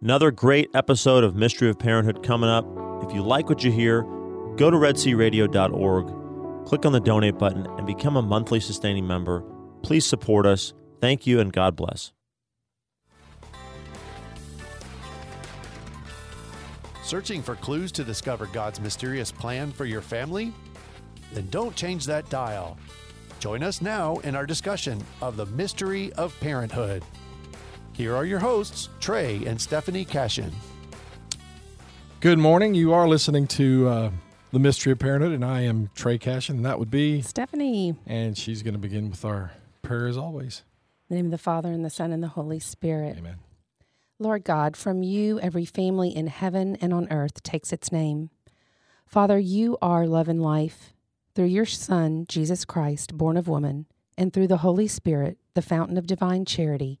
Another great episode of Mystery of Parenthood coming up. If you like what you hear, go to RedSeaRadio.org, click on the donate button, and become a monthly sustaining member. Please support us. Thank you, and God bless. Searching for clues to discover God's mysterious plan for your family? Then don't change that dial. Join us now in our discussion of the mystery of parenthood. Here are your hosts, Trey and Stephanie Cashin. Good morning. You are listening to The Mystery of Parenthood, and I am Trey Cashin, and that would be Stephanie. And she's going to begin with our prayer as always. In the name of the Father, and the Son, and the Holy Spirit. Amen. Lord God, from you every family in heaven and on earth takes its name. Father, you are love and life. Through your Son, Jesus Christ, born of woman, and through the Holy Spirit, the fountain of divine charity,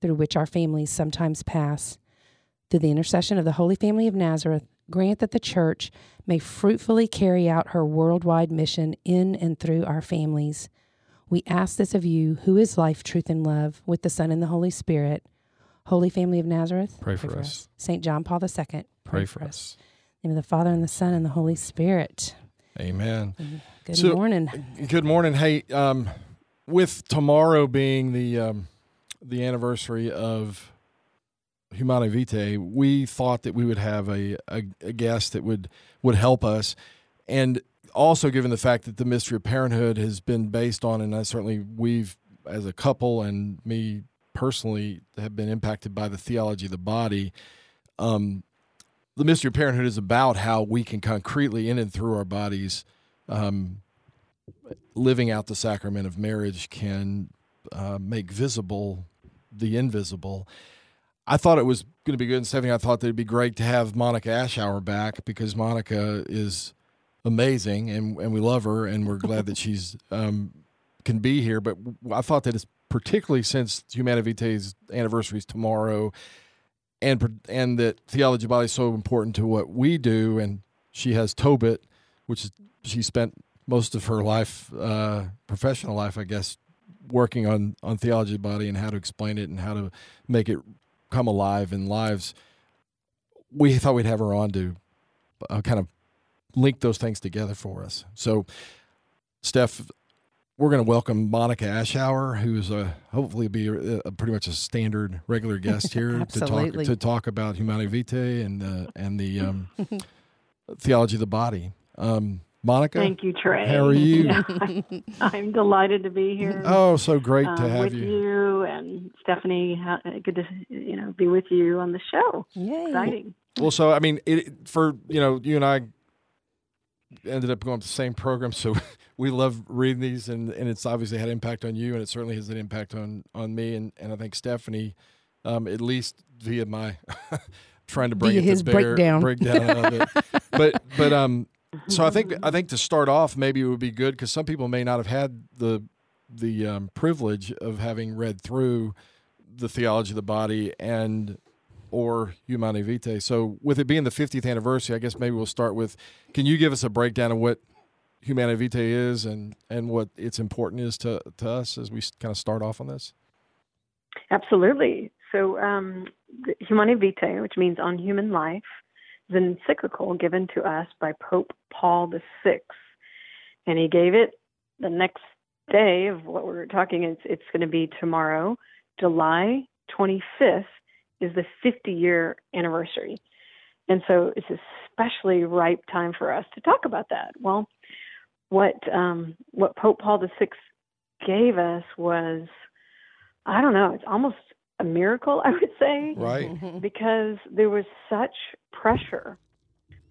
through which our families sometimes pass. Through the intercession of the Holy Family of Nazareth, grant that the Church may fruitfully carry out her worldwide mission in and through our families. We ask this of you, who is life, truth, and love, with the Son and the Holy Spirit. Holy Family of Nazareth, pray for us. Saint John Paul II, pray for us. In the name of the Father, and the Son, and the Holy Spirit. Amen. Good morning. Good morning. Hey, with tomorrow being the anniversary of Humanae Vitae, we thought that we would have a guest that would help us. And also, given the fact that the mystery of parenthood has been based on, and I certainly we've, as a couple and me personally, have been impacted by the theology of the body, the mystery of parenthood is about how we can concretely, in and through our bodies, living out the sacrament of marriage can make visible the invisible. I thought it was going to be good, and Stephanie, I thought that it'd be great to have Monica Ashour back, because Monica is amazing, and we love her, and we're glad that she's can be here. But I thought that, it's particularly since Humanae Vitae's anniversary is tomorrow, and that theology of the body is so important to what we do, and she has Tobit, which is, she spent most of her life, professional life, I guess, working on theology of the body and how to explain it and how to make it come alive in lives. We thought we'd have her on to kind of link those things together for us. So, Steph, we're going to welcome Monica Ashour, who's hopefully be a pretty much a standard regular guest here to talk about Humanae Vitae and the theology of the body. Monica? Thank you, Trey. How are you? I'm delighted to be here. Oh, so great to have you. With you and Stephanie, good to be with you on the show. Yay. Exciting. Well, so, I mean, you and I ended up going to the same program, so we love reading these, and it's obviously had an impact on you, and it certainly has an impact on me, and I think Stephanie, at least via my trying to bring it to bear, breakdown of it. So I think to start off, maybe it would be good, because some people may not have had the privilege of having read through the theology of the body and or Humanae Vitae. So with it being the 50th anniversary, I guess maybe we'll start with, can you give us a breakdown of what Humanae Vitae is and what its importance is to us as we kind of start off on this? Absolutely. So Humanae Vitae, which means on human life, is an encyclical given to us by Pope Paul VI. And he gave it the next day of what we're talking. It's going to be tomorrow, July 25th, is the 50-year anniversary. And so it's especially ripe time for us to talk about that. Well, what Pope Paul VI gave us was, I don't know, it's almost a miracle, I would say. Right. Because there was such pressure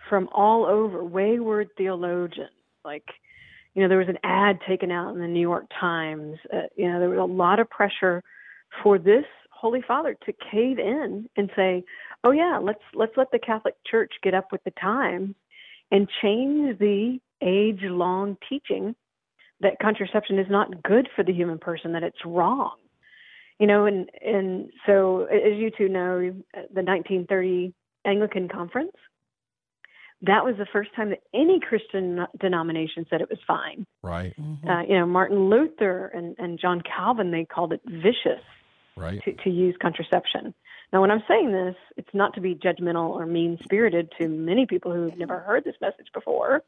from all over, wayward theologians. Like, there was an ad taken out in the New York Times. There was a lot of pressure for this Holy Father to cave in and say, oh yeah, let's let the Catholic Church get up with the times and change the age-long teaching that contraception is not good for the human person, that it's wrong. You know, and so as you two know, the 1930 Anglican Conference, that was the first time that any Christian denomination said it was fine. Right. Mm-hmm. You know, Martin Luther and John Calvin, they called it vicious, right, to use contraception. Now, when I'm saying this, it's not to be judgmental or mean-spirited to many people who have never heard this message before.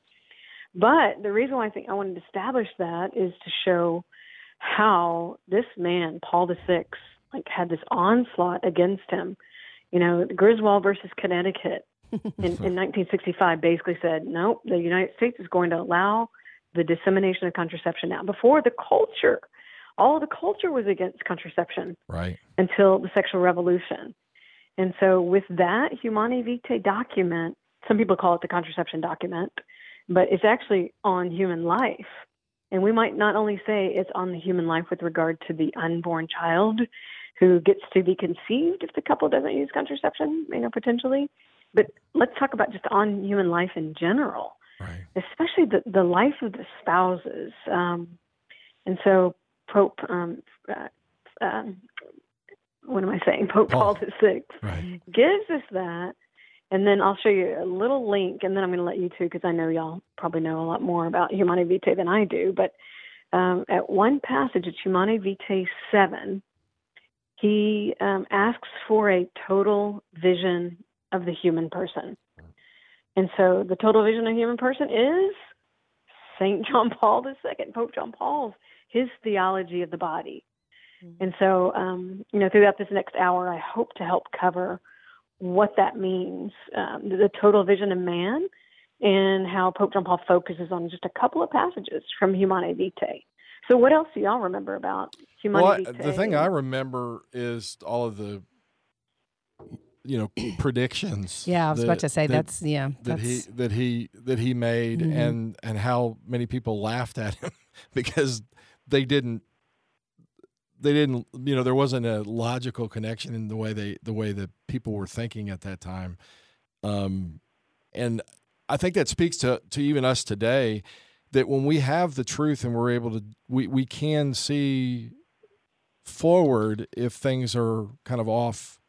But the reason why I think I wanted to establish that is to show how this man, Paul VI, like, had this onslaught against him. You know, Griswold versus Connecticut in 1965 basically said, nope, the United States is going to allow the dissemination of contraception now. Before, the culture, all the culture was against contraception, right, until the sexual revolution. And so with that Humanae Vitae document, some people call it the contraception document, but it's actually on human life. And we might not only say it's on the human life with regard to the unborn child who gets to be conceived if the couple doesn't use contraception, you know, potentially, but let's talk about just on human life in general, right, especially the life of the spouses. And so Pope, Pope Paul VI, right, gives us that. And then I'll show you a little link, and then I'm going to let you two, because I know y'all probably know a lot more about Humanae Vitae than I do. But at one passage, it's Humanae Vitae 7, he asks for a total vision of the human person. And so the total vision of the human person is Saint John Paul II, Pope John Paul's, his theology of the body. Mm-hmm. And so, you know, throughout this next hour, I hope to help cover what that means, the total vision of man, and how Pope John Paul focuses on just a couple of passages from Humanae Vitae. So what else do y'all remember about Humanae Vitae? The thing I remember is all of the, you know, predictions. Yeah, I was about to say that's, yeah, that he made, mm-hmm, and how many people laughed at him because they didn't, you know, there wasn't a logical connection in the way that people were thinking at that time. And I think that speaks to even us today, that when we have the truth and we're able to, we can see forward if things are kind of off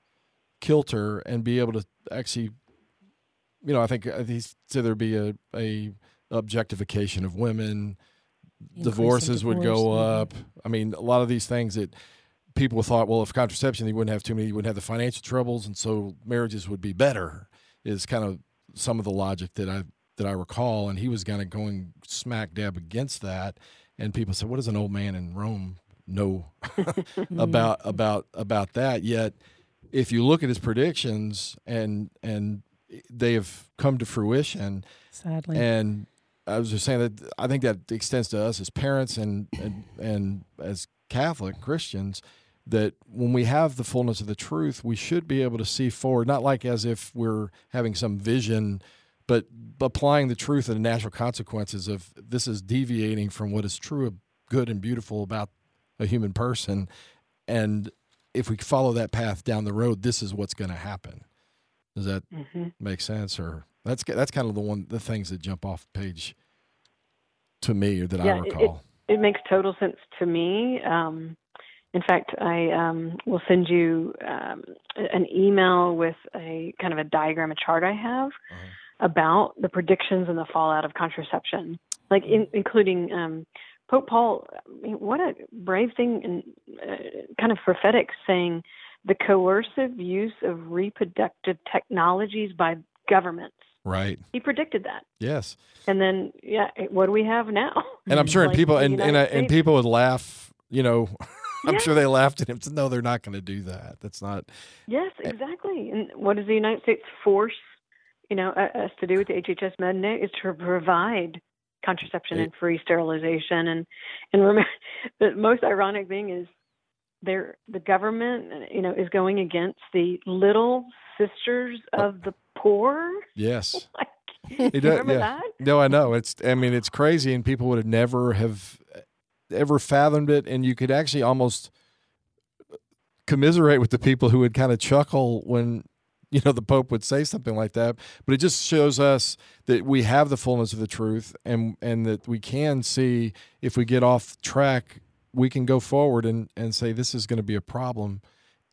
kilter and be able to actually, you know, I think so there'd be a objectification of women. Divorces would go up. I mean, a lot of these things that people thought, well, if contraception, you wouldn't have too many, you wouldn't have the financial troubles, and so marriages would be better, is kind of some of the logic that I recall. And he was kind of going smack dab against that. And people said, what does an old man in Rome know about that? Yet, if you look at his predictions, and they have come to fruition, sadly, and I was just saying that I think that extends to us as parents and as Catholic Christians, that when we have the fullness of the truth, we should be able to see forward, not like as if we're having some vision, but applying the truth and the natural consequences of this is deviating from what is true, good, and beautiful about a human person. And if we follow that path down the road, this is what's going to happen. Does that make sense? Or that's kind of the things that jump off the page to me, or that I recall. It makes total sense to me. In fact, I will send you an email with a kind of a diagram, a chart I have about the predictions and the fallout of contraception, like including Pope Paul. I mean, what a brave thing, and kind of prophetic, saying the coercive use of reproductive technologies by governments. Right. He predicted that. Yes. And then, yeah, what do we have now? And I'm sure, like, people and people would laugh, you know, I'm sure they laughed at him. No, they're not going to do that. That's not. Yes, exactly. And what does the United States force, you know, us to do with the HHS mandate is to provide contraception and free sterilization. And remember, the most ironic thing is the government, you know, is going against the Little Sisters of the Poor. Yes, like, it does, remember that? No, I know. It's crazy, and people would have never have ever fathomed it. And you could actually almost commiserate with the people who would kind of chuckle when you know, the Pope would say something like that. But it just shows us that we have the fullness of the truth, and that we can see if we get off track, we can go forward and say this is going to be a problem,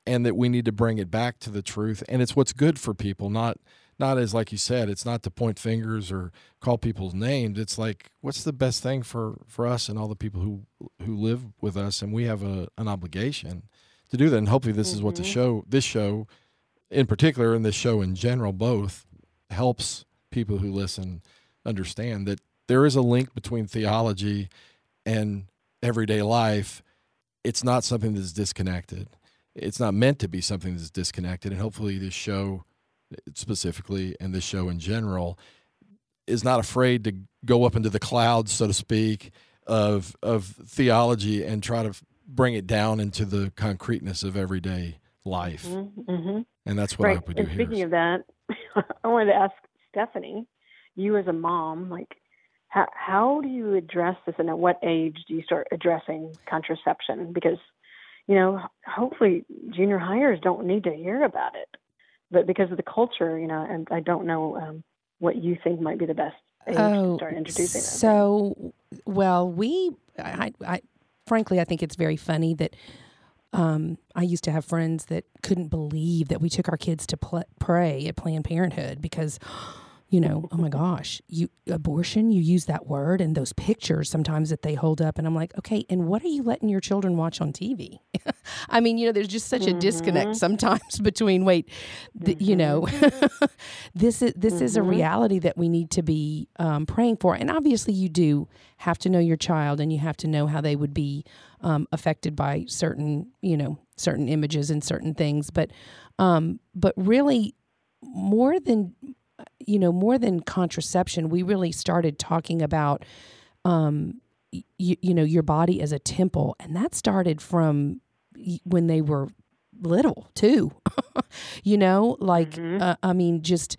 and that we need to bring it back to the truth. And it's what's good for people, not as, like you said, it's not to point fingers or call people's names. It's like, what's the best thing for us and all the people who live with us, and we have an obligation to do that. And hopefully this is what this show in particular, and this show in general, both, helps people who listen understand that there is a link between theology and everyday life. It's not something that's disconnected. It's not meant to be something that's disconnected. And hopefully this show specifically, and this show in general, is not afraid to go up into the clouds, so to speak, of theology and try to bring it down into the concreteness of everyday life. Mm-hmm. And that's what I hope we do here. Speaking of that, I wanted to ask Stephanie, you as a mom, like, how do you address this, and at what age do you start addressing contraception? Because, you know, hopefully junior hires don't need to hear about it. But because of the culture, you know, and I don't know what you think might be the best age to start introducing them. So, well, I frankly think it's very funny that I used to have friends that couldn't believe that we took our kids to pray at Planned Parenthood because, you know, oh my gosh, abortion, you use that word and those pictures sometimes that they hold up. And I'm like, okay, and what are you letting your children watch on TV? I mean, you know, there's just such a disconnect sometimes between, you know, this is a reality that we need to be praying for. And obviously you do have to know your child, and you have to know how they would be affected by certain, you know, certain images and certain things. But really more than contraception, we really started talking about, you know, your body as a temple. And that started from when they were little too, you know, like, I mean, just,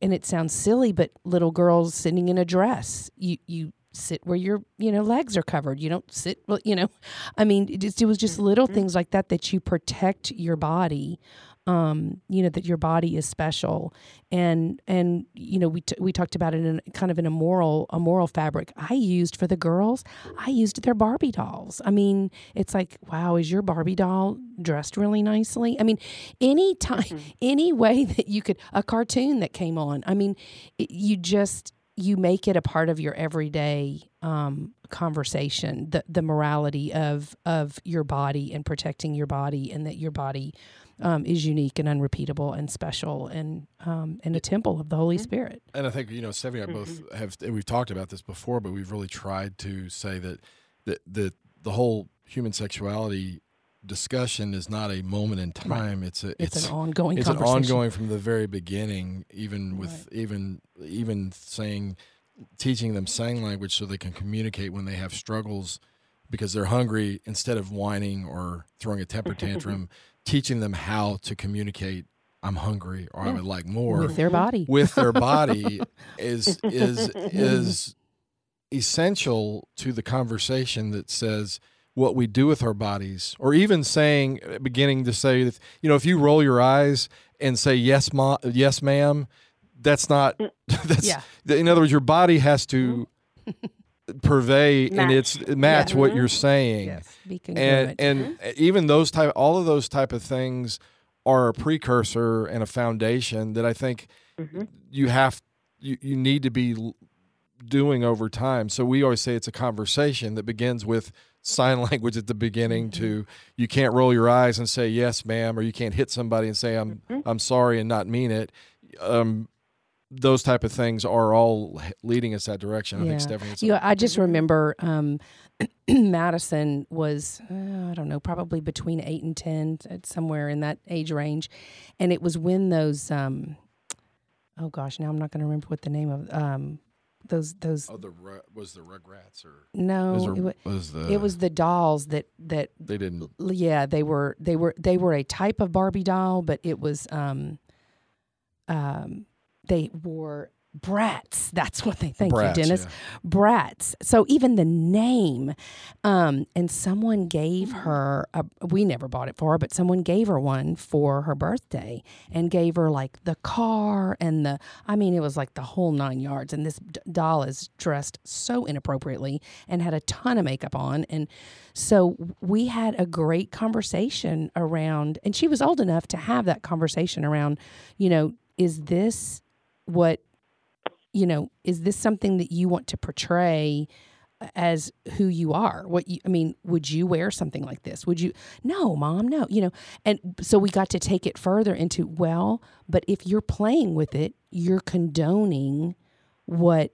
and it sounds silly, but little girls sitting in a dress, you sit where your, you know, legs are covered. You don't sit, you know, I mean, it was just little things like that you protect your body. You know, that your body is special, and you know, we talked about it in kind of an a moral fabric. I used their Barbie dolls. I mean, it's like, wow, is your Barbie doll dressed really nicely? I mean, any way that you could, a cartoon that came on. I mean, you make it a part of your everyday conversation, the morality of your body and protecting your body, and that your body is unique and unrepeatable and special, and a temple of the Holy Spirit. And I think, you know, Stephanie and I both have, and we've talked about this before, but we've really tried to say that the whole human sexuality discussion is not a moment in time. Right. It's an ongoing conversation. It's an ongoing from the very beginning, even with even saying, teaching them sign language so they can communicate when they have struggles because they're hungry, instead of whining or throwing a temper tantrum. Teaching them how to communicate, I'm hungry, or I would like more, with their body is essential to the conversation that says what we do with our bodies, or even beginning to say that, you know, if you roll your eyes and say yes, mom, yes, ma'am, that's in other words, your body has to purvey match. And it's match what you're saying, and even those type, all of those type of things are a precursor and a foundation that I think you need to be doing over time. So we always say it's a conversation that begins with sign language at the beginning. To you can't roll your eyes and say yes, ma'am, or you can't hit somebody and say I'm sorry and not mean it. Those type of things are all leading us that direction. I think, Stephanie. I just remember Madison was, I don't know, probably between 8 and 10, somewhere in that age range. And it was when those, now I'm not going to remember what the name of those. Oh, was the Rugrats or no? It was the dolls that they didn't. Yeah, they were a type of Barbie doll, but it was. They wore brats. That's what they think, brats, you, Dennis. Yeah. Brats. So even the name. And someone gave her, we never bought it for her, but someone gave her one for her birthday and gave her like the car and the, I mean, it was like the whole 9 yards. And this doll is dressed so inappropriately and had a ton of makeup on. And so we had a great conversation around, and she was old enough to have that conversation around, you know, is this what, you know, is this something that you want to portray as who you are? What you, I mean, would you wear something like this? Would you? No, Mom, no. You know, and so we got to take it further into, well, but if you're playing with it, you're condoning what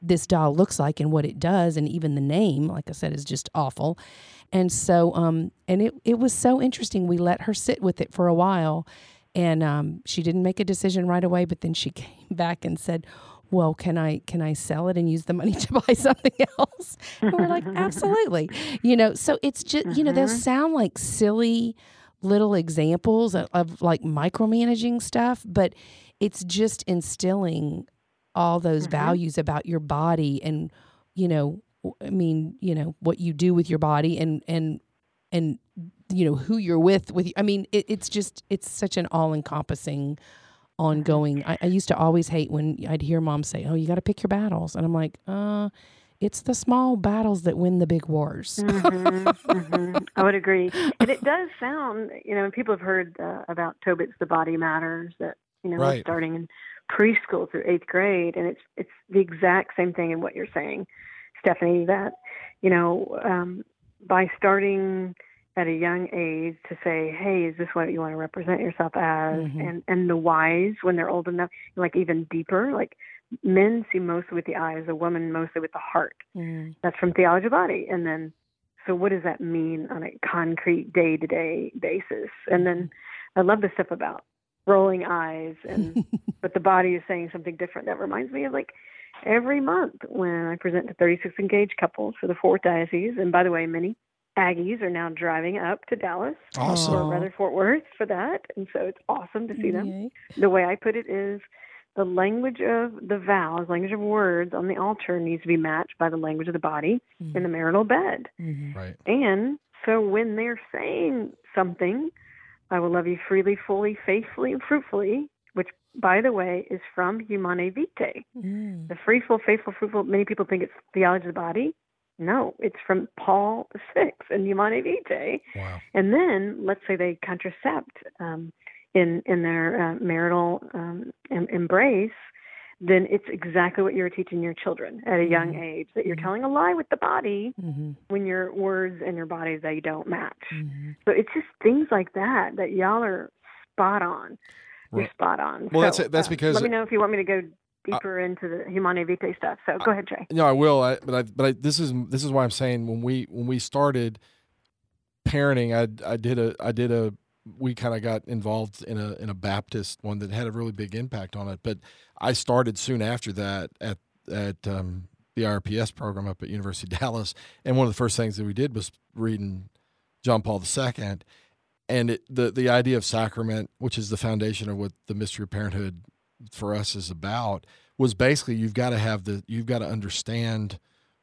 this doll looks like and what it does, and even the name, like I said, is just awful. And so, and it was so interesting. We let her sit with it for a while, and she didn't make a decision right away. But then she came back and said, well, can I sell it and use the money to buy something else? And we're like, absolutely. You know, so it's just, you know, they'll sound like silly little examples of like micromanaging stuff, but it's just instilling all those values about your body and, you know, I mean, you know, what you do with your body and you know, who you're with, I mean, it's just, it's such an all-encompassing ongoing. I used to always hate when I'd hear Mom say, oh, you got to pick your battles. And I'm like, it's the small battles that win the big wars. I would agree. And it does sound, you know, people have heard about Tobit's The Body Matters, that, you know, right, starting in preschool through 8th grade. And it's the exact same thing in what you're saying, Stephanie, that, you know, by starting at a young age to say, hey, is this what you want to represent yourself as? And the wise, when they're old enough, like even deeper, like men see mostly with the eyes, a woman mostly with the heart. That's from Theology of the Body. And then, so what does that mean on a concrete day-to-day basis? And then I love the stuff about rolling eyes, and but the body is saying something different. That reminds me of like, every month when I present to 36 engaged couples for the 4th diocese, and by the way, many Aggies are now driving up to Dallas, awesome, or rather Fort Worth for that, and so it's awesome to see them. The way I put it is the language of the vows, language of words on the altar needs to be matched by the language of the body in the marital bed. Right. And so when they're saying something, I will love you freely, fully, faithfully, and fruitfully, which, by the way, is from Humanae Vitae. The free, full, faithful, fruitful, many people think it's Theology of the Body. No, it's from Paul VI and Humanae Vitae. Wow. And then let's say they contracept in their marital embrace, then it's exactly what you're teaching your children at a young age, that you're telling a lie with the body when your words and your body, they don't match. So it's just things like that, that y'all are spot on. You're spot on. Well, so, that's because... Let me know if you want me to go deeper into the Humanae Vitae stuff. So go ahead, Trey. No, I will. But this is why I'm saying when we started parenting, I did a we kind of got involved in a Baptist one that had a really big impact on it. But I started soon after that at the IRPS program up at University of Dallas, and one of the first things that we did was reading John Paul II, and the idea of sacrament, which is the foundation of what the mystery of parenthood for us is about, was basically you've got to understand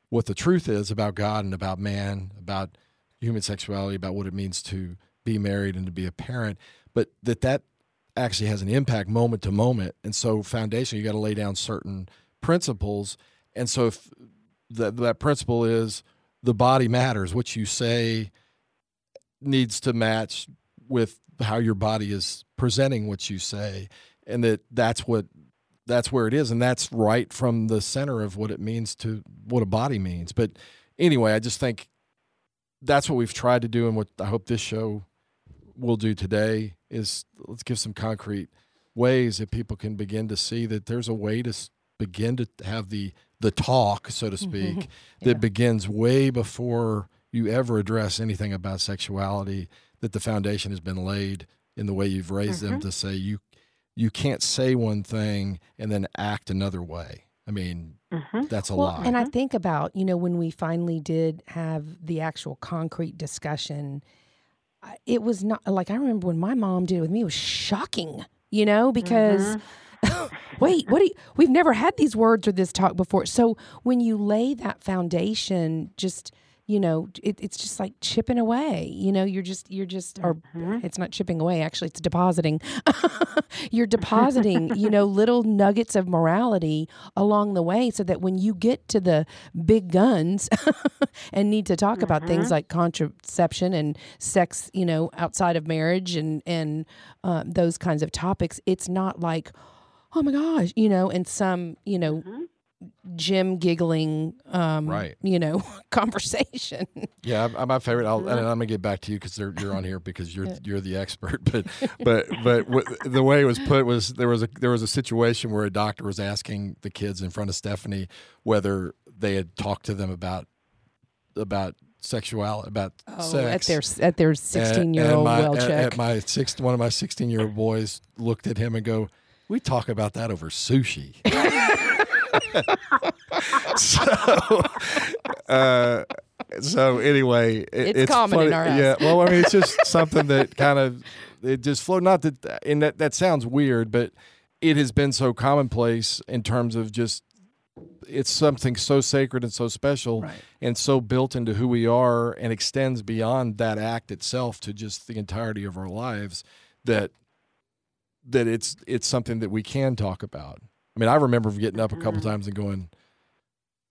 what the truth is about God and about man, about human sexuality, about what it means to be married and to be a parent, but that actually has an impact moment to moment. And so foundation, you got to lay down certain principles. And so if that principle is the body matters, what you say needs to match with how your body is presenting what you say. And that's where it is, and that's right from the center of what it means to what a body means. But anyway, I just think that's what we've tried to do, and what I hope this show will do today is let's give some concrete ways that people can begin to see that there's a way to begin to have the talk, so to speak, that begins way before you ever address anything about sexuality, that the foundation has been laid in the way you've raised them to say you can't say one thing and then act another way. I mean, that's a lie. And I think about, you know, when we finally did have the actual concrete discussion, it was not like, I remember when my mom did it with me, it was shocking, you know, because Wait, what do you, we've never had these words or this talk before. So when you lay that foundation, just, you know, it's just like chipping away, you know, you're just, or it's not chipping away, actually, it's depositing. You're depositing, you know, little nuggets of morality along the way so that when you get to the big guns and need to talk about things like contraception and sex, you know, outside of marriage and those kinds of topics, it's not like, oh my gosh, you know, and some, you know, Jim giggling, you know, conversation. Yeah, my favorite. And I'm gonna get back to you because you're on here because you're the expert. But the way it was put was there was a situation where a doctor was asking the kids in front of Stephanie whether they had talked to them about sexuality, about sex at their 16-year-old well check. At my one of my 16-year-old boys looked at him and go, "We talk about that over sushi." So anyway, it's common funny, in our house. Yeah, well, I mean, it's just something that kind of it just flowed. Not that, and that sounds weird, but it has been so commonplace in terms of just it's something so sacred and so special, and so built into who we are, and extends beyond that act itself to just the entirety of our lives. That it's something that we can talk about. I mean, I remember getting up a couple times and going,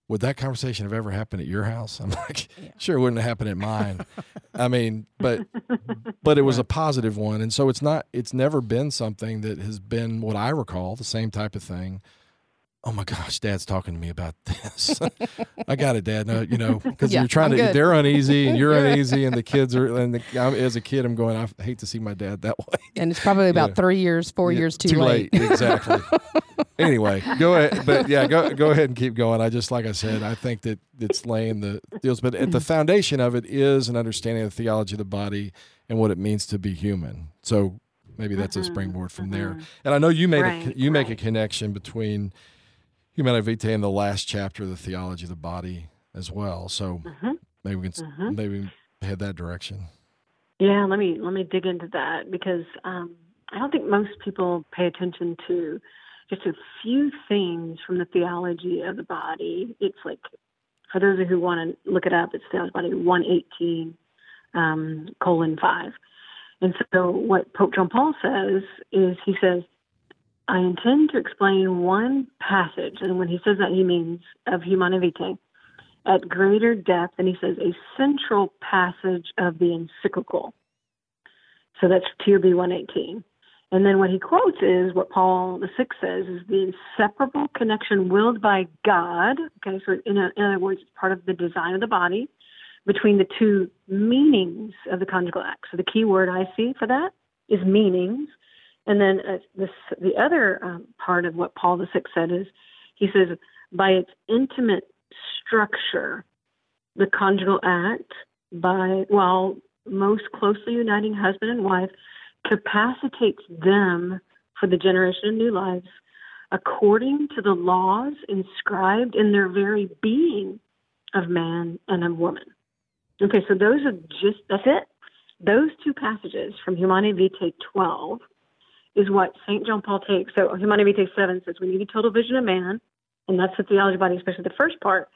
"Would that conversation have ever happened at your house?" I'm like, "Sure, it wouldn't have happened at mine." I mean, but it was a positive one, and so it's never been something that has been what I recall the same type of thing. Oh my gosh, Dad's talking to me about this. I got it, Dad. No, you know, because you're trying to. They're uneasy, and you're uneasy, and the kids are. As a kid, I'm going, I hate to see my dad that way. And it's probably about 4 years too late. Exactly. Anyway, go ahead, but go ahead and keep going. I just, like I said, I think that it's laying the deals, but at the foundation of it is an understanding of the theology of the body and what it means to be human. So maybe that's a springboard from there. And I know you made make a connection between Humanae Vitae and the last chapter of the theology of the body as well. So maybe we can head that direction. Yeah, let me dig into that because I don't think most people pay attention to just a few things from the theology of the body. It's like, for those of you who want to look it up, it's Theology of the Body 118, 5. And so what Pope John Paul says is, he says, "I intend to explain one passage," and when he says that, he means of Humanae Vitae, "at greater depth," and he says, "a central passage of the encyclical." So that's TOB 118. And then what he quotes is what Paul VI says is the inseparable connection willed by God. Okay, so in other words, it's part of the design of the body between the two meanings of the conjugal act. So the key word I see for that is meanings. And then the other part of what Paul VI said is, he says, by its intimate structure, the conjugal act, while most closely uniting husband and wife, capacitates them for the generation of new lives according to the laws inscribed in their very being of man and of woman. Okay, so those are just, that's it. Those two passages from Humanae Vitae 12 is what St. John Paul takes. So Humanae Vitae 7 says we need a total vision of man, and that's the theology of the body, especially the first part.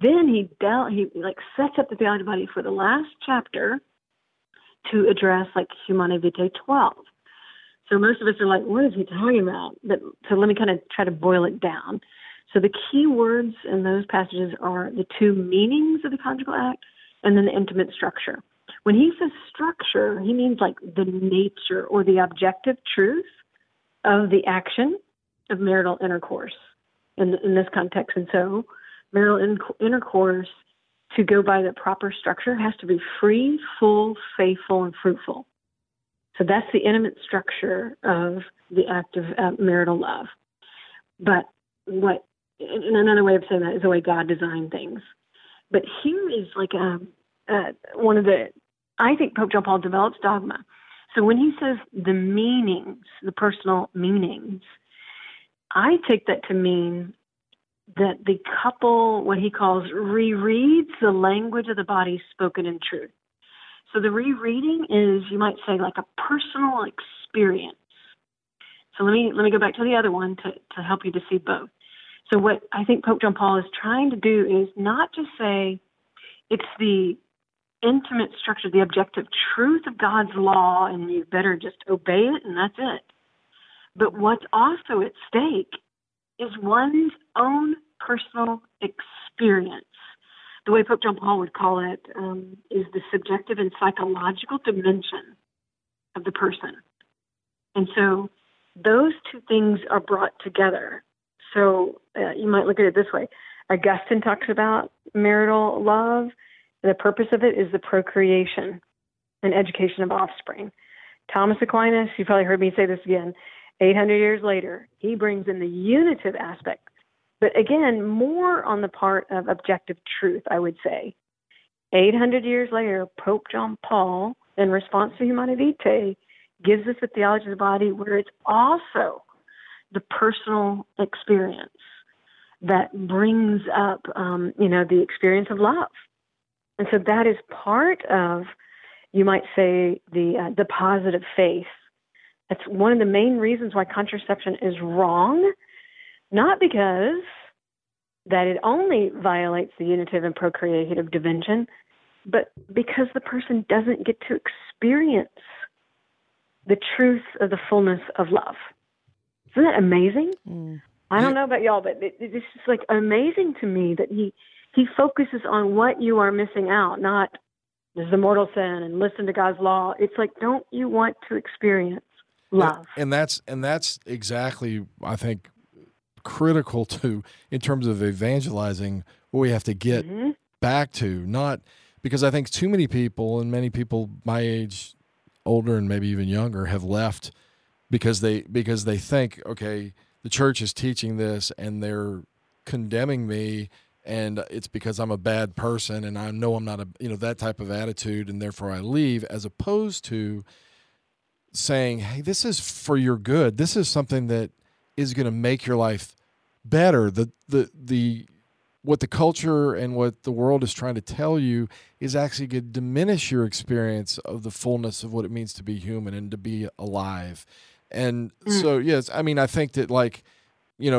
Then he sets up the theology of the body for the last chapter to address like Humanae Vitae 12. So most of us are like, what is he talking about? So let me kind of try to boil it down. So the key words in those passages are the two meanings of the conjugal act and then the intimate structure. When he says structure, he means like the nature or the objective truth of the action of marital intercourse in this context. And so marital intercourse, to go by the proper structure, has to be free, full, faithful, and fruitful. So that's the intimate structure of the act of marital love. But what, and another way of saying that is the way God designed things. But here is like one of the, I think Pope John Paul develops dogma. So when he says the meanings, the personal meanings, I take that to mean that the couple, what he calls, rereads the language of the body spoken in truth. So the rereading is, you might say, like a personal experience. So let me go back to the other one to help you to see both. So what I think Pope John Paul is trying to do is not just say it's the intimate structure, the objective truth of God's law, and you better just obey it and that's it. But what's also at stake is one's own personal experience. The way Pope John Paul would call it is the subjective and psychological dimension of the person. And so those two things are brought together. So you might look at it this way. Augustine talks about marital love. The purpose of it is the procreation and education of offspring. Thomas Aquinas, you probably heard me say this again, 800 years later, he brings in the unitive aspect. But again, more on the part of objective truth, I would say. 800 years later, Pope John Paul, in response to Humanae Vitae, gives us the theology of the body where it's also the personal experience that brings up, the experience of love. And so that is part of, you might say, the positive faith. That's one of the main reasons why contraception is wrong, not because that it only violates the unitive and procreative dimension, but because the person doesn't get to experience the truth of the fullness of love. Isn't that amazing? Mm. I don't know about y'all, but it's just like amazing to me that he focuses on what you are missing out, not this is a mortal sin and listen to God's law. It's like, don't you want to experience love? And that's exactly, I think, critical to in terms of evangelizing what we have to get mm-hmm. back to. Not because I think too many people, and many people my age, older and maybe even younger, have left because they think, okay, the church is teaching this and they're condemning me, and it's because I'm a bad person and I know I'm not that type of attitude, and therefore I leave, as opposed to saying, hey, this is for your good. This is something that is going to make your life better. What the culture and what the world is trying to tell you is actually going to diminish your experience of the fullness of what it means to be human and to be alive. And so, yes, I mean, I think that, like,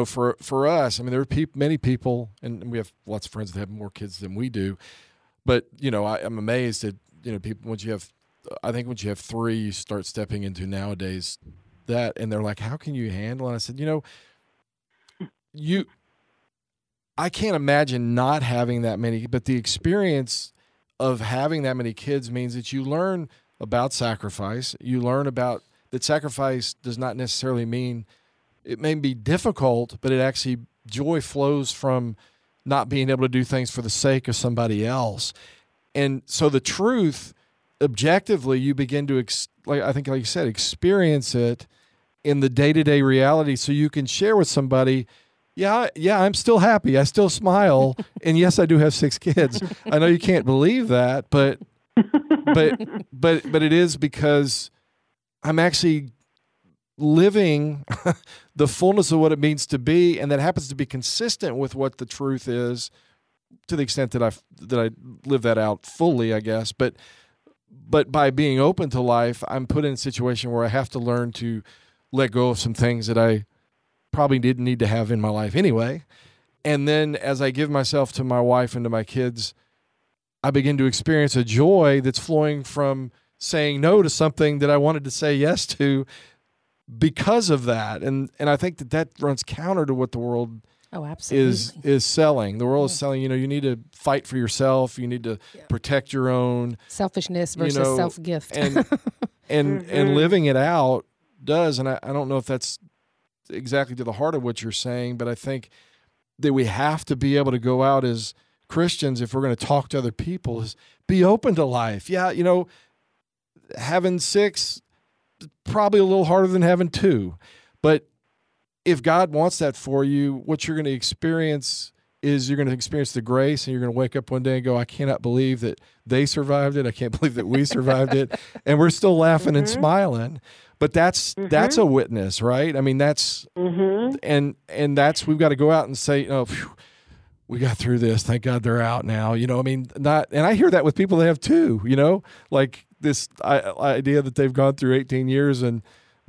for us, I mean, there are many people, and we have lots of friends that have more kids than we do, but, I'm amazed that, people, once you have three, you start stepping into nowadays that, and they're like, how can you handle? And I said, I can't imagine not having that many, but the experience of having that many kids means that you learn about sacrifice. You learn about that sacrifice does not necessarily mean, it may be difficult, but it actually, joy flows from not being able to do things for the sake of somebody else. And so the truth, objectively, you begin to, like you said, experience it in the day-to-day reality, so you can share with somebody, yeah, I'm still happy, I still smile, and yes, I do have 6 kids. I know you can't believe that, but it is because I'm actually living the fullness of what it means to be, and that happens to be consistent with what the truth is, to the extent that I live that out fully, I guess. But by being open to life, I'm put in a situation where I have to learn to let go of some things that I probably didn't need to have in my life anyway. And then as I give myself to my wife and to my kids, I begin to experience a joy that's flowing from saying no to something that I wanted to say yes to because of that. And I think that runs counter to what the world is selling. The world is selling, you need to fight for yourself. You need to protect your own. Selfishness versus self-gift. and living it out does. And I don't know if that's exactly to the heart of what you're saying, but I think that we have to be able to go out as Christians, if we're going to talk to other people, is be open to life. Yeah, having 6 probably a little harder than having 2, but if God wants that for you, what you're going to experience is you're going to experience the grace, and you're going to wake up one day and go, I cannot believe that they survived it. I can't believe that we survived it. And we're still laughing and smiling. But that's a witness, right? I mean, that's, and that's, we've got to go out and say, we got through this. Thank God they're out now. I mean, and I hear that with people that have 2, like this idea that they've gone through 18 years and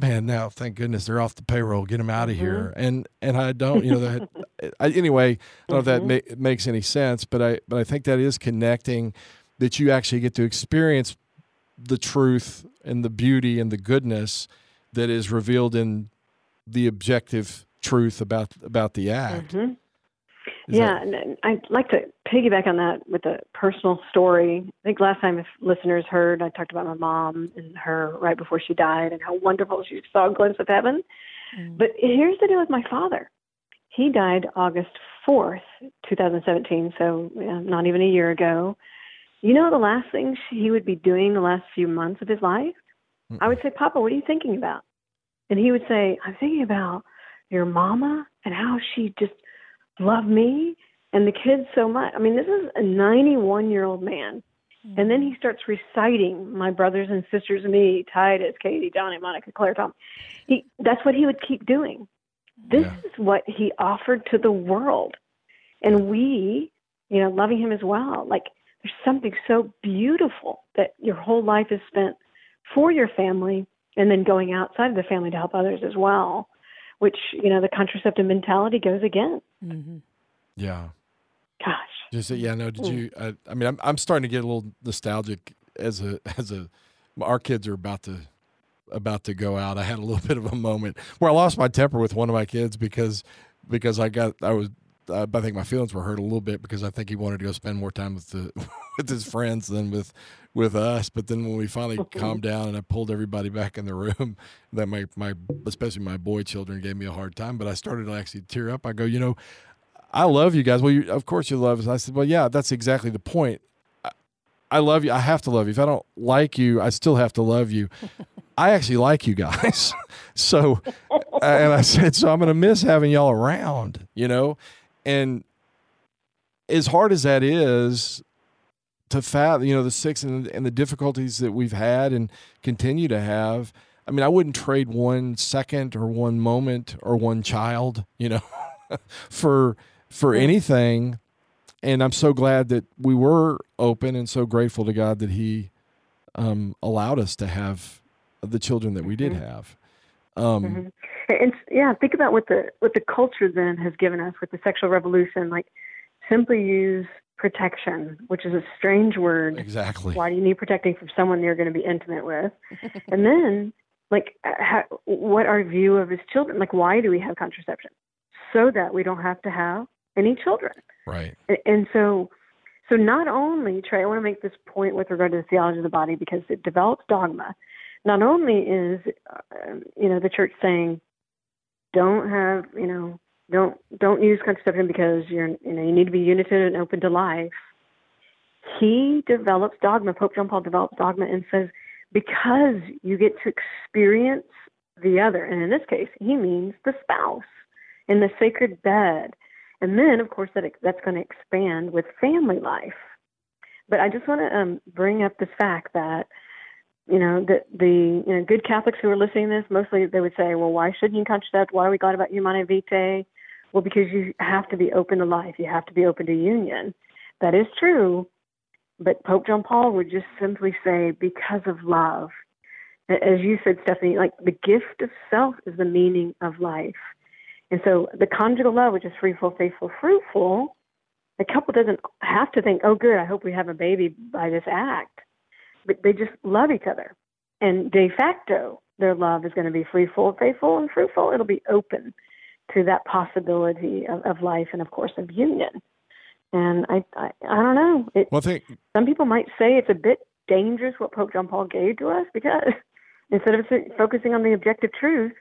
man, now thank goodness they're off the payroll. Get them out of here. And I don't, you know, that, anyway, I don't know if that makes any sense, but I think that is connecting, that you actually get to experience the truth and the beauty and the goodness that is revealed in the objective truth about the act. Mm-hmm. Yeah, and I'd like to piggyback on that with a personal story. I think last time, if listeners heard, I talked about my mom and her right before she died and how wonderful she saw a glimpse of heaven. Mm-hmm. But here's the deal with my father. He died August 4th, 2017, so not even a year ago. You know the last thing he would be doing the last few months of his life? Mm-hmm. I would say, Papa, what are you thinking about? And he would say, I'm thinking about your mama and how she just loved me and the kids so much. I mean, this is a 91-year-old man. Mm-hmm. And then he starts reciting my brothers and sisters, me, Titus, Katie, Donnie, Monica, Claire, Tom. That's what he would keep doing. This is what he offered to the world. And we, you know, loving him as well. Like, there's something so beautiful that your whole life is spent for your family and then going outside of the family to help others as well, which, you know, the contraceptive mentality goes against. Mm-hmm. Yeah. Gosh. Just, yeah, no, did you, I mean, I'm starting to get a little nostalgic as our kids are about to go out. I had a little bit of a moment where I lost my temper with one of my kids because I think my feelings were hurt a little bit because I think he wanted to go spend more time with his friends than with us. But then when we finally calmed down and I pulled everybody back in the room, that my especially my boy children gave me a hard time. But I started to actually tear up. I go, you know, I love you guys. Well, of course you love us. I said, well, yeah, that's exactly the point. I love you. I have to love you. If I don't like you, I still have to love you. I actually like you guys. So I'm going to miss having y'all around, you know. And as hard as that is to fathom, you know, the six and the difficulties that we've had and continue to have, I mean, I wouldn't trade 1 second or 1 moment or 1 child, you know, for anything. And I'm so glad that we were open and so grateful to God that he allowed us to have the children that we did have. Think about what the culture then has given us with the sexual revolution. Like, simply use protection, which is a strange word. Exactly. Why do you need protecting from someone you're going to be intimate with? And then, like, what our view of as children? Like, why do we have contraception? So that we don't have to have any children. Right. And so not only, Trey, I want to make this point with regard to the theology of the body because it develops dogma. Not only is, you know, the church saying, don't have, you know, don't use contraception because you're, you know, you need to be united and open to life. He develops dogma. Pope John Paul develops dogma and says, because you get to experience the other, and in this case, he means the spouse in the sacred bed. And then, of course, that's going to expand with family life. But I just want to bring up this fact that, you know, the good Catholics who are listening to this, mostly they would say, well, why shouldn't you contracept? Why are we glad about Humanae Vitae? Well, because you have to be open to life. You have to be open to union. That is true. But Pope John Paul would just simply say, because of love. As you said, Stephanie, like, the gift of self is the meaning of life. And so the conjugal love, which is fruitful, faithful, fruitful, the couple doesn't have to think, oh, good, I hope we have a baby by this act. But they just love each other. And de facto, their love is going to be freeful, faithful, and fruitful. It'll be open to that possibility of life and, of course, of union. And I don't know. Some people might say it's a bit dangerous what Pope John Paul gave to us because instead of focusing on the objective truth,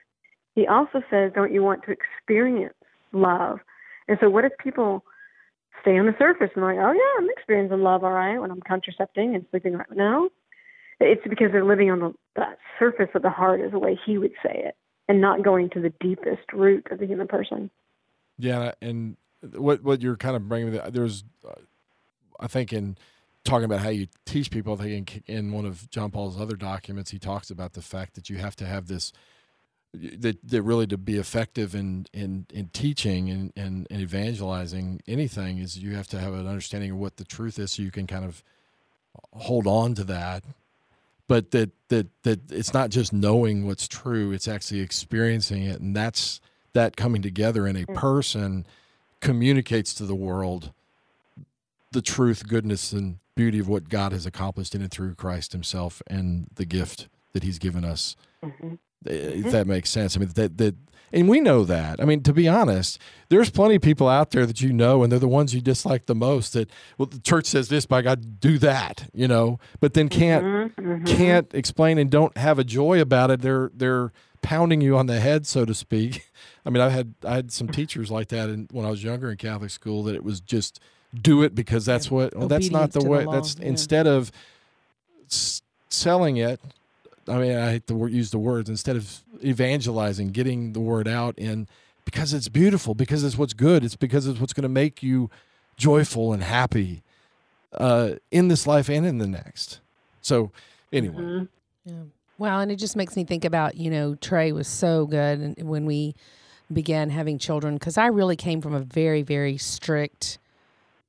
he also says, don't you want to experience love? And so what if people stay on the surface and like, oh yeah, I'm experiencing love, all right, when I'm contracepting and sleeping right now. It's because they're living on the surface of the heart is the way he would say it, and not going to the deepest root of the human person. Yeah, and what you're kind of bringing, there's, I think, in talking about how you teach people, I think in one of John Paul's other documents, he talks about the fact that you have to have this, that really to be effective in teaching and evangelizing anything is you have to have an understanding of what the truth is so you can kind of hold on to that, but that it's not just knowing what's true, it's actually experiencing it. And that's that coming together in a person communicates to the world the truth, goodness, and beauty of what God has accomplished in and through Christ himself and the gift that he's given us. Mm-hmm. If that makes sense. I mean, and we know that. I mean, to be honest, there's plenty of people out there that you know, and they're the ones you dislike the most that, well, the church says this, by God, do that, you know, but then can't explain and don't have a joy about it. They're pounding you on the head, so to speak. I mean, I had some teachers like that when I was younger in Catholic school, that it was just do it because that's what, well, that's not the way. Instead of selling it, I mean, I hate to use the words, instead of evangelizing, getting the word out, and because it's beautiful, because it's what's good, it's because it's what's going to make you joyful and happy in this life and in the next. So anyway. Mm-hmm. Yeah. Wow, and it just makes me think about, you know, Trey was so good when we began having children, because I really came from a very, very strict,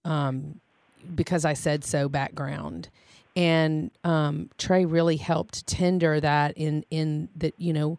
because I said so, background. And Trey really helped tender that in that, you know,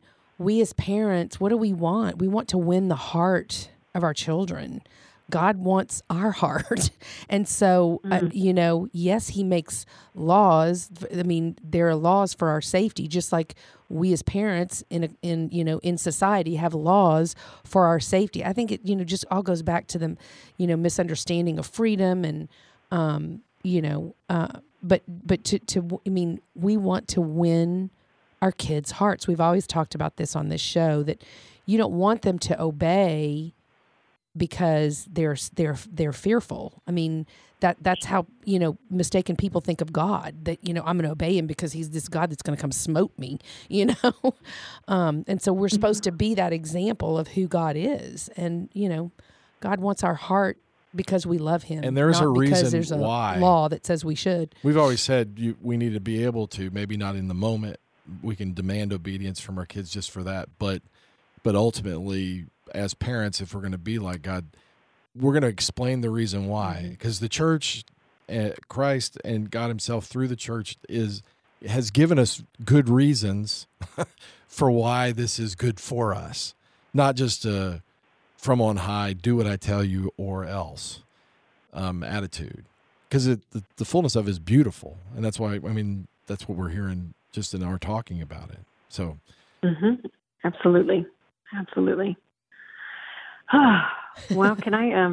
we as parents, what do we want? We want to win the heart of our children. God wants our heart. And so, you know, yes, he makes laws. I mean, there are laws for our safety, just like we as parents in society have laws for our safety. I think it, you know, just all goes back to the, you know, misunderstanding of freedom and, you know, but to, I mean, we want to win our kids' hearts. We've always talked about this on this show, that you don't want them to obey because they're fearful. I mean, that's how, you know, mistaken people think of God, that, you know, I'm going to obey him because he's this God that's going to come smote me, you know? And so we're supposed to be that example of who God is. And, you know, God wants our heart because we love him, and there's a reason why. Law that says we should. We've always said we need to be able to, maybe not in the moment, we can demand obedience from our kids just for that, but ultimately, as parents, if we're going to be like God, we're going to explain the reason why, because the church, Christ, and God himself through the church has given us good reasons for why this is good for us, not just a from on high, do what I tell you or else attitude. Because the fullness of it is beautiful. And that's why, I mean, that's what we're hearing just in our talking about it. So. Mm-hmm. Absolutely. Absolutely. Well, can I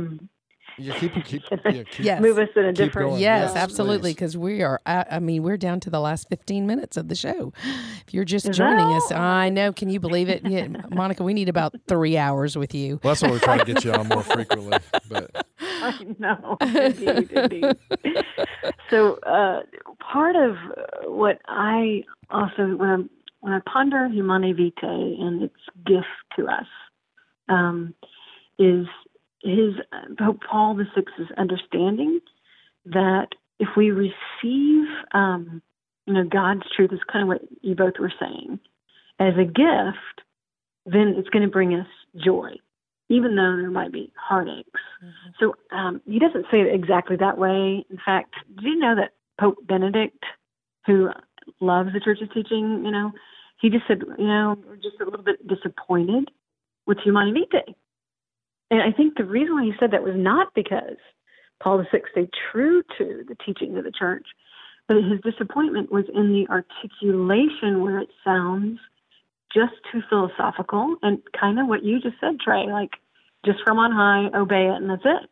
move us in a different... Going. Yes, absolutely, because we are, I mean, we're down to the last 15 minutes of the show. If you're just joining us, I know, can you believe it? Yeah, Monica, we need about 3 hours with you. Well, that's what we're trying to get you on more frequently. But. I know, indeed. So part of what I also, when I ponder Humanae Vitae and its gift to us, is his Pope Paul VI's understanding that if we receive, you know, God's truth, is kind of what you both were saying, as a gift, then it's going to bring us joy, even though there might be heartaches. Mm-hmm. So he doesn't say it exactly that way. In fact, did you know that Pope Benedict, who loves the church's teaching, you know, he just said, you know, we're just a little bit disappointed with Humanae Vitae. And I think the reason why he said that was not because Paul VI stayed true to the teachings of the church, but his disappointment was in the articulation where it sounds just too philosophical and kind of what you just said, Trey, like just from on high, obey it, and that's it.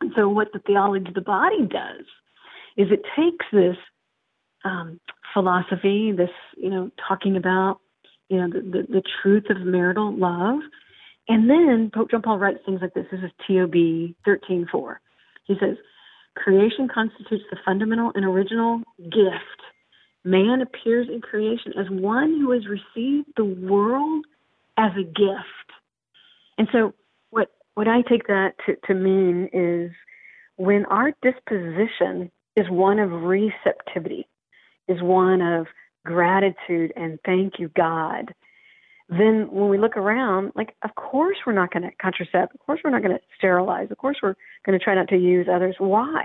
And so what the theology of the body does is it takes this philosophy, this, you know, talking about, you know, the truth of marital love. And then Pope John Paul writes things like this. This is TOB 13.4. He says, creation constitutes the fundamental and original gift. Man appears in creation as one who has received the world as a gift. And so what I take that to mean is when our disposition is one of receptivity, is one of gratitude and thank you, God, then when we look around, like, of course we're not going to contracept. Of course we're not going to sterilize. Of course we're going to try not to use others. Why?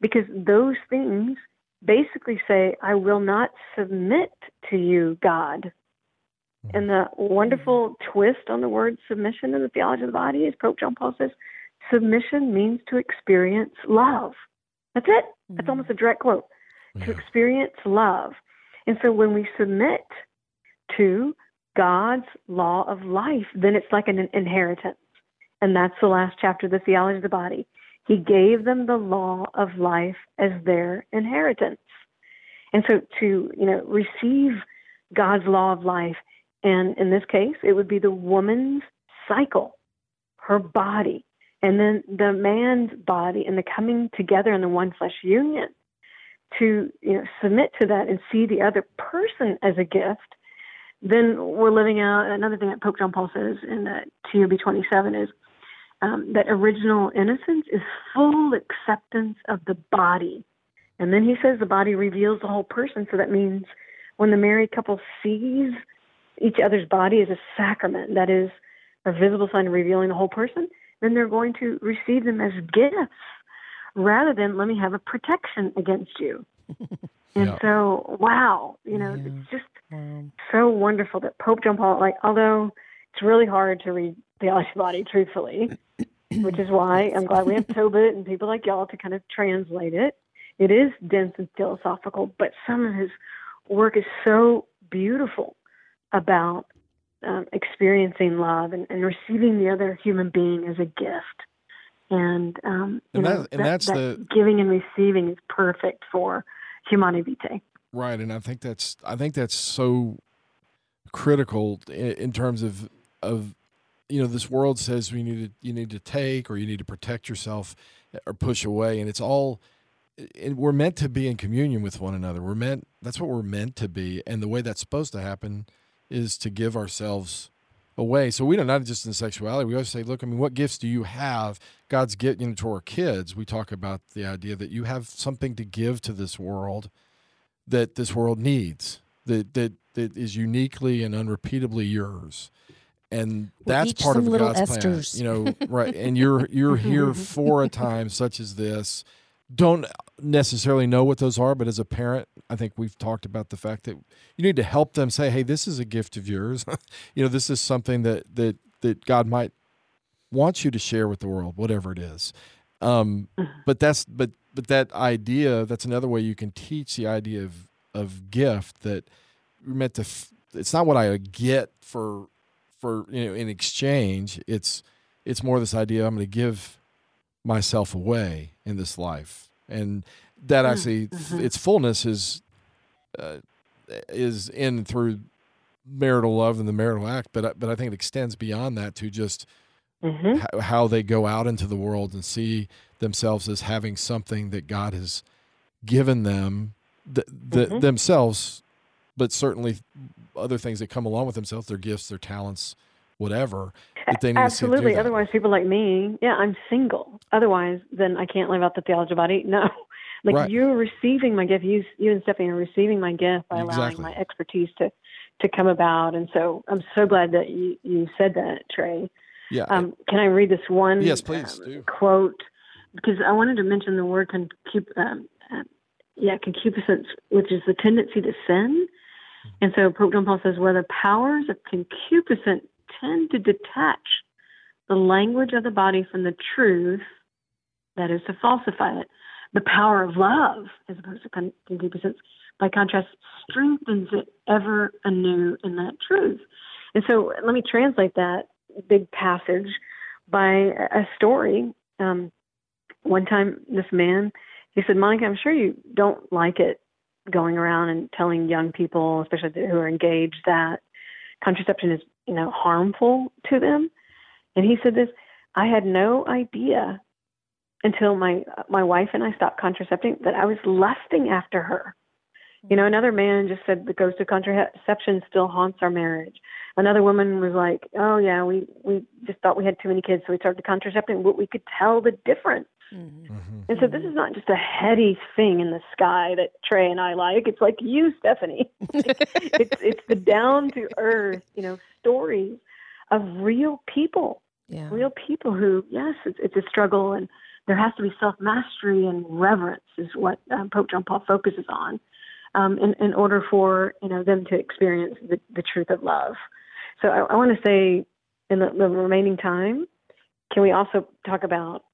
Because those things basically say, I will not submit to you, God. And the wonderful twist on the word submission in the theology of the body is Pope John Paul says, submission means to experience love. That's it. That's almost a direct quote. Yeah. To experience love. And so when we submit to God's law of life, then it's like an inheritance. And that's the last chapter of the theology of the body. He gave them the law of life as their inheritance. And so to, you know, receive God's law of life, and in this case, it would be the woman's cycle, her body, and then the man's body, and the coming together in the one flesh union, to, you know, submit to that and see the other person as a gift. Then we're living out another thing that Pope John Paul says in TOB 27 is that original innocence is full acceptance of the body. And then he says the body reveals the whole person. So that means when the married couple sees each other's body as a sacrament, that is a visible sign of revealing the whole person, then they're going to receive them as gifts rather than let me have a protection against you. And yeah. So, wow, you know, yeah. It's just so wonderful that Pope John Paul, like, although it's really hard to read theology of the body truthfully, which is why I'm glad we have Tobit and people like y'all to kind of translate it. It is dense and philosophical, but some of his work is so beautiful about experiencing love and receiving the other human being as a gift. And that's the giving and receiving is perfect for Humanae Vitae. Right, and I think that's so critical in terms of you know, this world says you need to take, or you need to protect yourself or push away, and it's all. And we're meant to be in communion with one another. That's what we're meant to be, and the way that's supposed to happen is to give ourselves away. So we don't, not just in sexuality, we always say, look, I mean, what gifts do you have? God's giving to our kids. We talk about the idea that you have something to give to this world that this world needs, that is uniquely and unrepeatably yours. And that's part of God's Esters. Plan. You know, right. And you're here for a time such as this. Don't necessarily know what those are, but as a parent, I think we've talked about the fact that you need to help them say, hey, this is a gift of yours. You know, this is something that God might want you to share with the world, whatever it is. But that idea, that's another way you can teach the idea of gift, that we're meant to, it's not what I get for you know, in exchange. It's more this idea, I'm going to give myself away in this life, and that actually its fullness is in through marital love and the marital act, but I think it extends beyond that to just how they go out into the world and see themselves as having something that God has given them themselves, but certainly other things that come along with themselves, their gifts, their talents, whatever. Absolutely. Otherwise, people like me, yeah, I'm single. Otherwise, then I can't live out the theology of the body. No. Like, right. You're receiving my gift. You and Stephanie are receiving my gift by allowing my expertise to come about. And so I'm so glad that you said that, Trey. Yeah. Can I read this one quote? Because I wanted to mention the word concupiscence, which is the tendency to sin. And so Pope John Paul says, where the powers of concupiscence tend to detach the language of the body from the truth, that is, to falsify it, the power of love, as opposed to concupiscence, by contrast, strengthens it ever anew in that truth. And so let me translate that big passage by a story. One time, this man, he said, Monica, I'm sure you don't like it going around and telling young people, especially who are engaged, that contraception is, you know, harmful to them. And he said this, I had no idea until my wife and I stopped contracepting that I was lusting after her. You know, another man just said the ghost of contraception still haunts our marriage. Another woman was like, oh yeah, we just thought we had too many kids, so we started contracepting, but we could tell the difference. And so this is not just a heady thing in the sky that Trey and I like. It's like you, Stephanie. it's the down-to-earth, you know, stories of real people. Yeah. Real people who, yes, it's a struggle, and there has to be self-mastery and reverence is what Pope John Paul focuses on in order for, you know, them to experience the truth of love. So I want to say in the remaining time, can we also talk about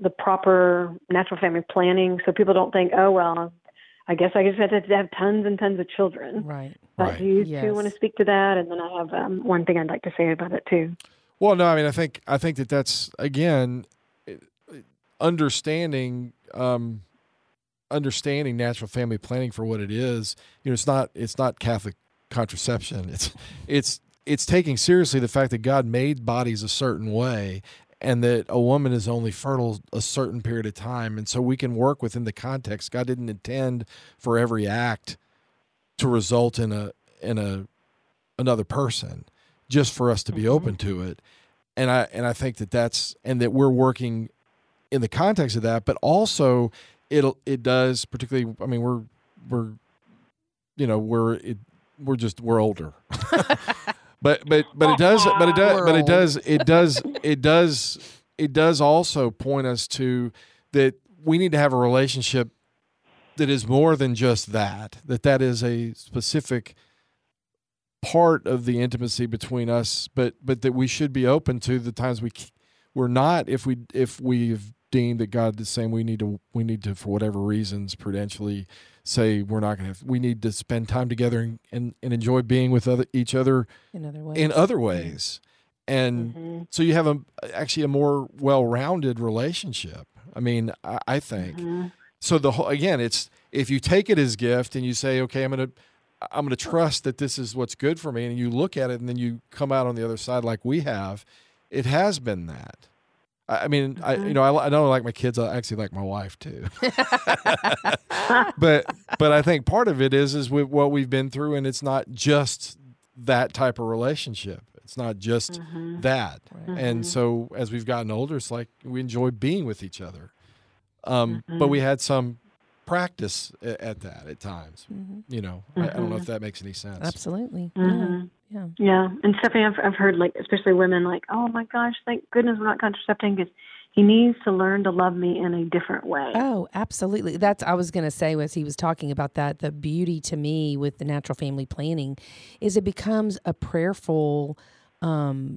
the proper natural family planning so people don't think, oh, well, I guess I just have to have tons and tons of children. Right. But right. Do you yes. too want to speak to that? And then I have one thing I'd like to say about it too. Well, no, I mean, I think that that's, again, understanding natural family planning for what it is. You know, it's not Catholic contraception. It's taking seriously the fact that God made bodies a certain way and that a woman is only fertile a certain period of time. And so we can work within the context. God didn't intend for every act to result in another person, just for us to be open to it. And I think that we're working in the context of that, but also it does particularly, I mean, we're older. But it does also point us to that we need to have a relationship that is more than just that is a specific part of the intimacy between us, but that we should be open to the times we're not, if we've deemed that God is saying we need to for whatever reasons prudentially say we're not going to. We need to spend time together and enjoy being with each other in other ways. And so you have actually a more well-rounded relationship. I mean, I think so. The whole, again, it's if you take it as gift and you say, okay, I'm going to trust that this is what's good for me, and you look at it and then you come out on the other side like we have, it has been that. I mean, I don't like my kids. I actually like my wife too. but I think part of it is what we've been through, and it's not just that type of relationship. It's not just that. Right. And so as we've gotten older, it's like we enjoy being with each other. But we had some practice at that at times. You know, I don't know if that makes any sense. Absolutely. Yeah. And Stephanie, I've heard, like, especially women, like, oh my gosh, thank goodness we're not contracepting because he needs to learn to love me in a different way. Oh, absolutely. That's, I was going to say, as he was talking about that, the beauty to me with the natural family planning is it becomes a prayerful couple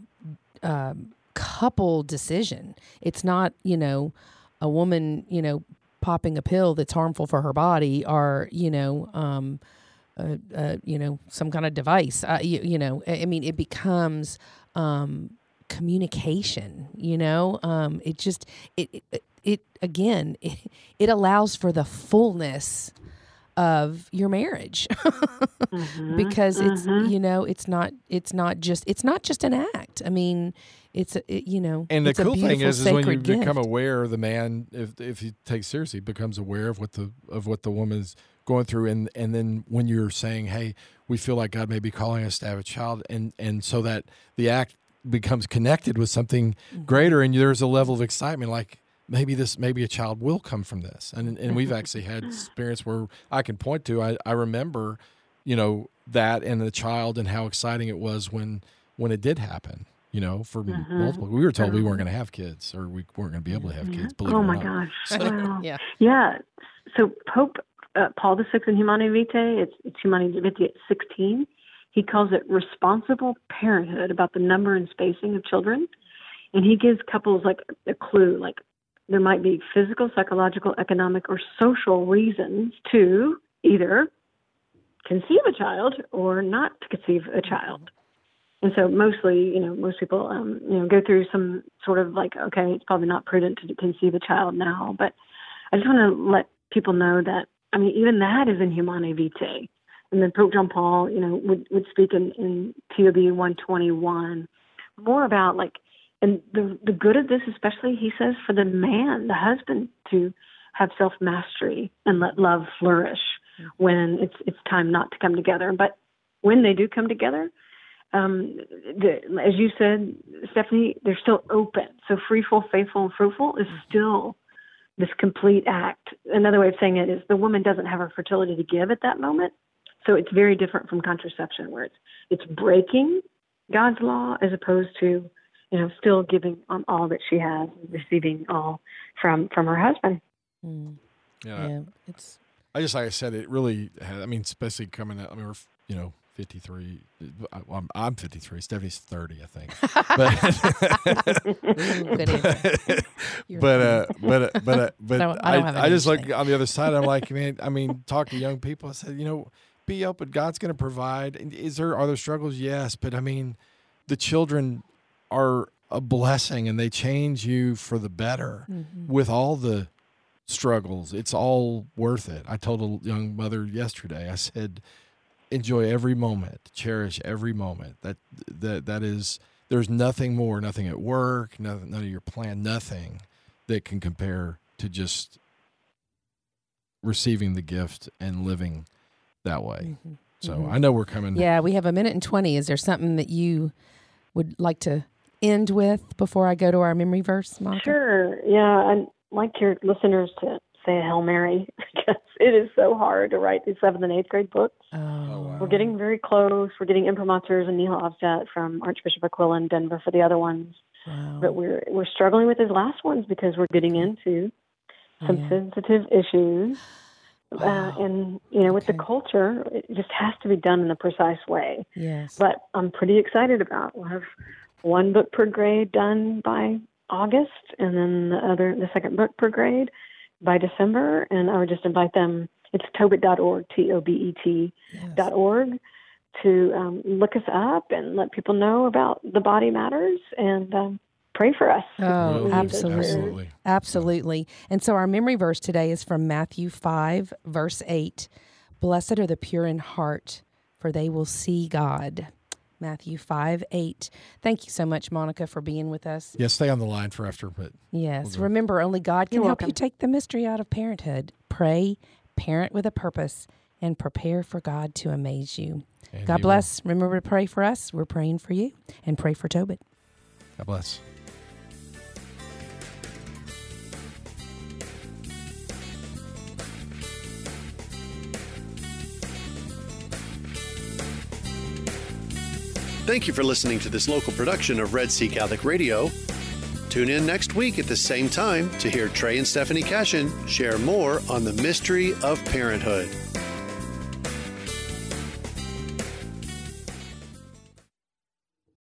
decision. It's not, you know, a woman, you know, popping a pill that's harmful for her body or, you know, some kind of device. It becomes communication. You know, it allows for the fullness of your marriage because it's not just an act. I mean, and the cool thing is when you become aware of the man, if he takes seriously, becomes aware of what the woman's going through, and then when you're saying, hey, we feel like God may be calling us to have a child, and so that the act becomes connected with something greater, and there's a level of excitement, like maybe a child will come from this, and we've actually had experience where I can point to, I remember, you know, that and the child and how exciting it was when it did happen. You know, for multiple, we were told we weren't going to have kids, or we weren't going to be able to have kids. Believe it or not. Oh my gosh! So, wow. Yeah. So Pope Paul VI in Humanae Vitae, it's Humanae Vitae 16. He calls it responsible parenthood about the number and spacing of children, and he gives couples like a clue, like there might be physical, psychological, economic, or social reasons to either conceive a child or not to conceive a child. And so mostly, you know, most people, go through some sort of like, okay, it's probably not prudent to conceive a child now. But I just want to let people know that, I mean, even that is in Humanae Vitae. And then Pope John Paul, you know, would speak in TOB 121 more about like, and the good of this, especially, he says, for the man, the husband, to have self-mastery and let love flourish when it's time not to come together. But when they do come together, as you said, Stephanie, they're still open. So freeful, faithful, and fruitful is still this complete act. Another way of saying it is the woman doesn't have her fertility to give at that moment. So it's very different from contraception, where it's breaking God's law as opposed to still giving all that she has, and receiving all from her husband. Mm. Yeah, it's. I just, like I said, it really had, especially coming out, we're, 53. I'm 53. Stephanie's 30, I think. But I just look on the other side. I'm like, talk to young people. I said, be open. God's going to provide. And are there struggles? Yes, but the children are a blessing, and they change you for the better with all the struggles. It's all worth it. I told a young mother yesterday. I said, enjoy every moment, cherish every moment. That is, there's nothing more, nothing at work, none of your plan, nothing that can compare to just receiving the gift and living that way. Mm-hmm. So I know we're coming. Yeah, we have a minute and 20. Is there something that you would like to end with before I go to our memory verse, Monica? Sure. Yeah, I'd like your listeners to say a Hail Mary, because it is so hard to write these 7th and 8th grade books. Oh, wow. We're getting very close. We're getting imprimaturs and Nihil Obstat from Archbishop Aquila in Denver for the other ones. Wow. But we're struggling with his last ones because we're getting into some sensitive issues. Wow. And, with the culture, it just has to be done in a precise way. Yes. But I'm pretty excited about it. We'll have one book per grade done by August, and then the second book per grade by December, and I would just invite them. It's Tobit.org, Tobet.org, to look us up and let people know about the body matters and pray for us. Oh, absolutely. Absolutely. And so our memory verse today is from Matthew 5, verse 8. Blessed are the pure in heart, for they will see God. Matthew 5:8. Thank you so much, Monica, for being with us. Yes, stay on the line for after. But yes, remember, only God can help you take the mystery out of parenthood. Pray, parent with a purpose, and prepare for God to amaze you. And God bless. Remember to pray for us. We're praying for you, and pray for Tobit. God bless. Thank you for listening to this local production of Red Sea Catholic Radio. Tune in next week at the same time to hear Trey and Stephanie Cashin share more on the mystery of parenthood.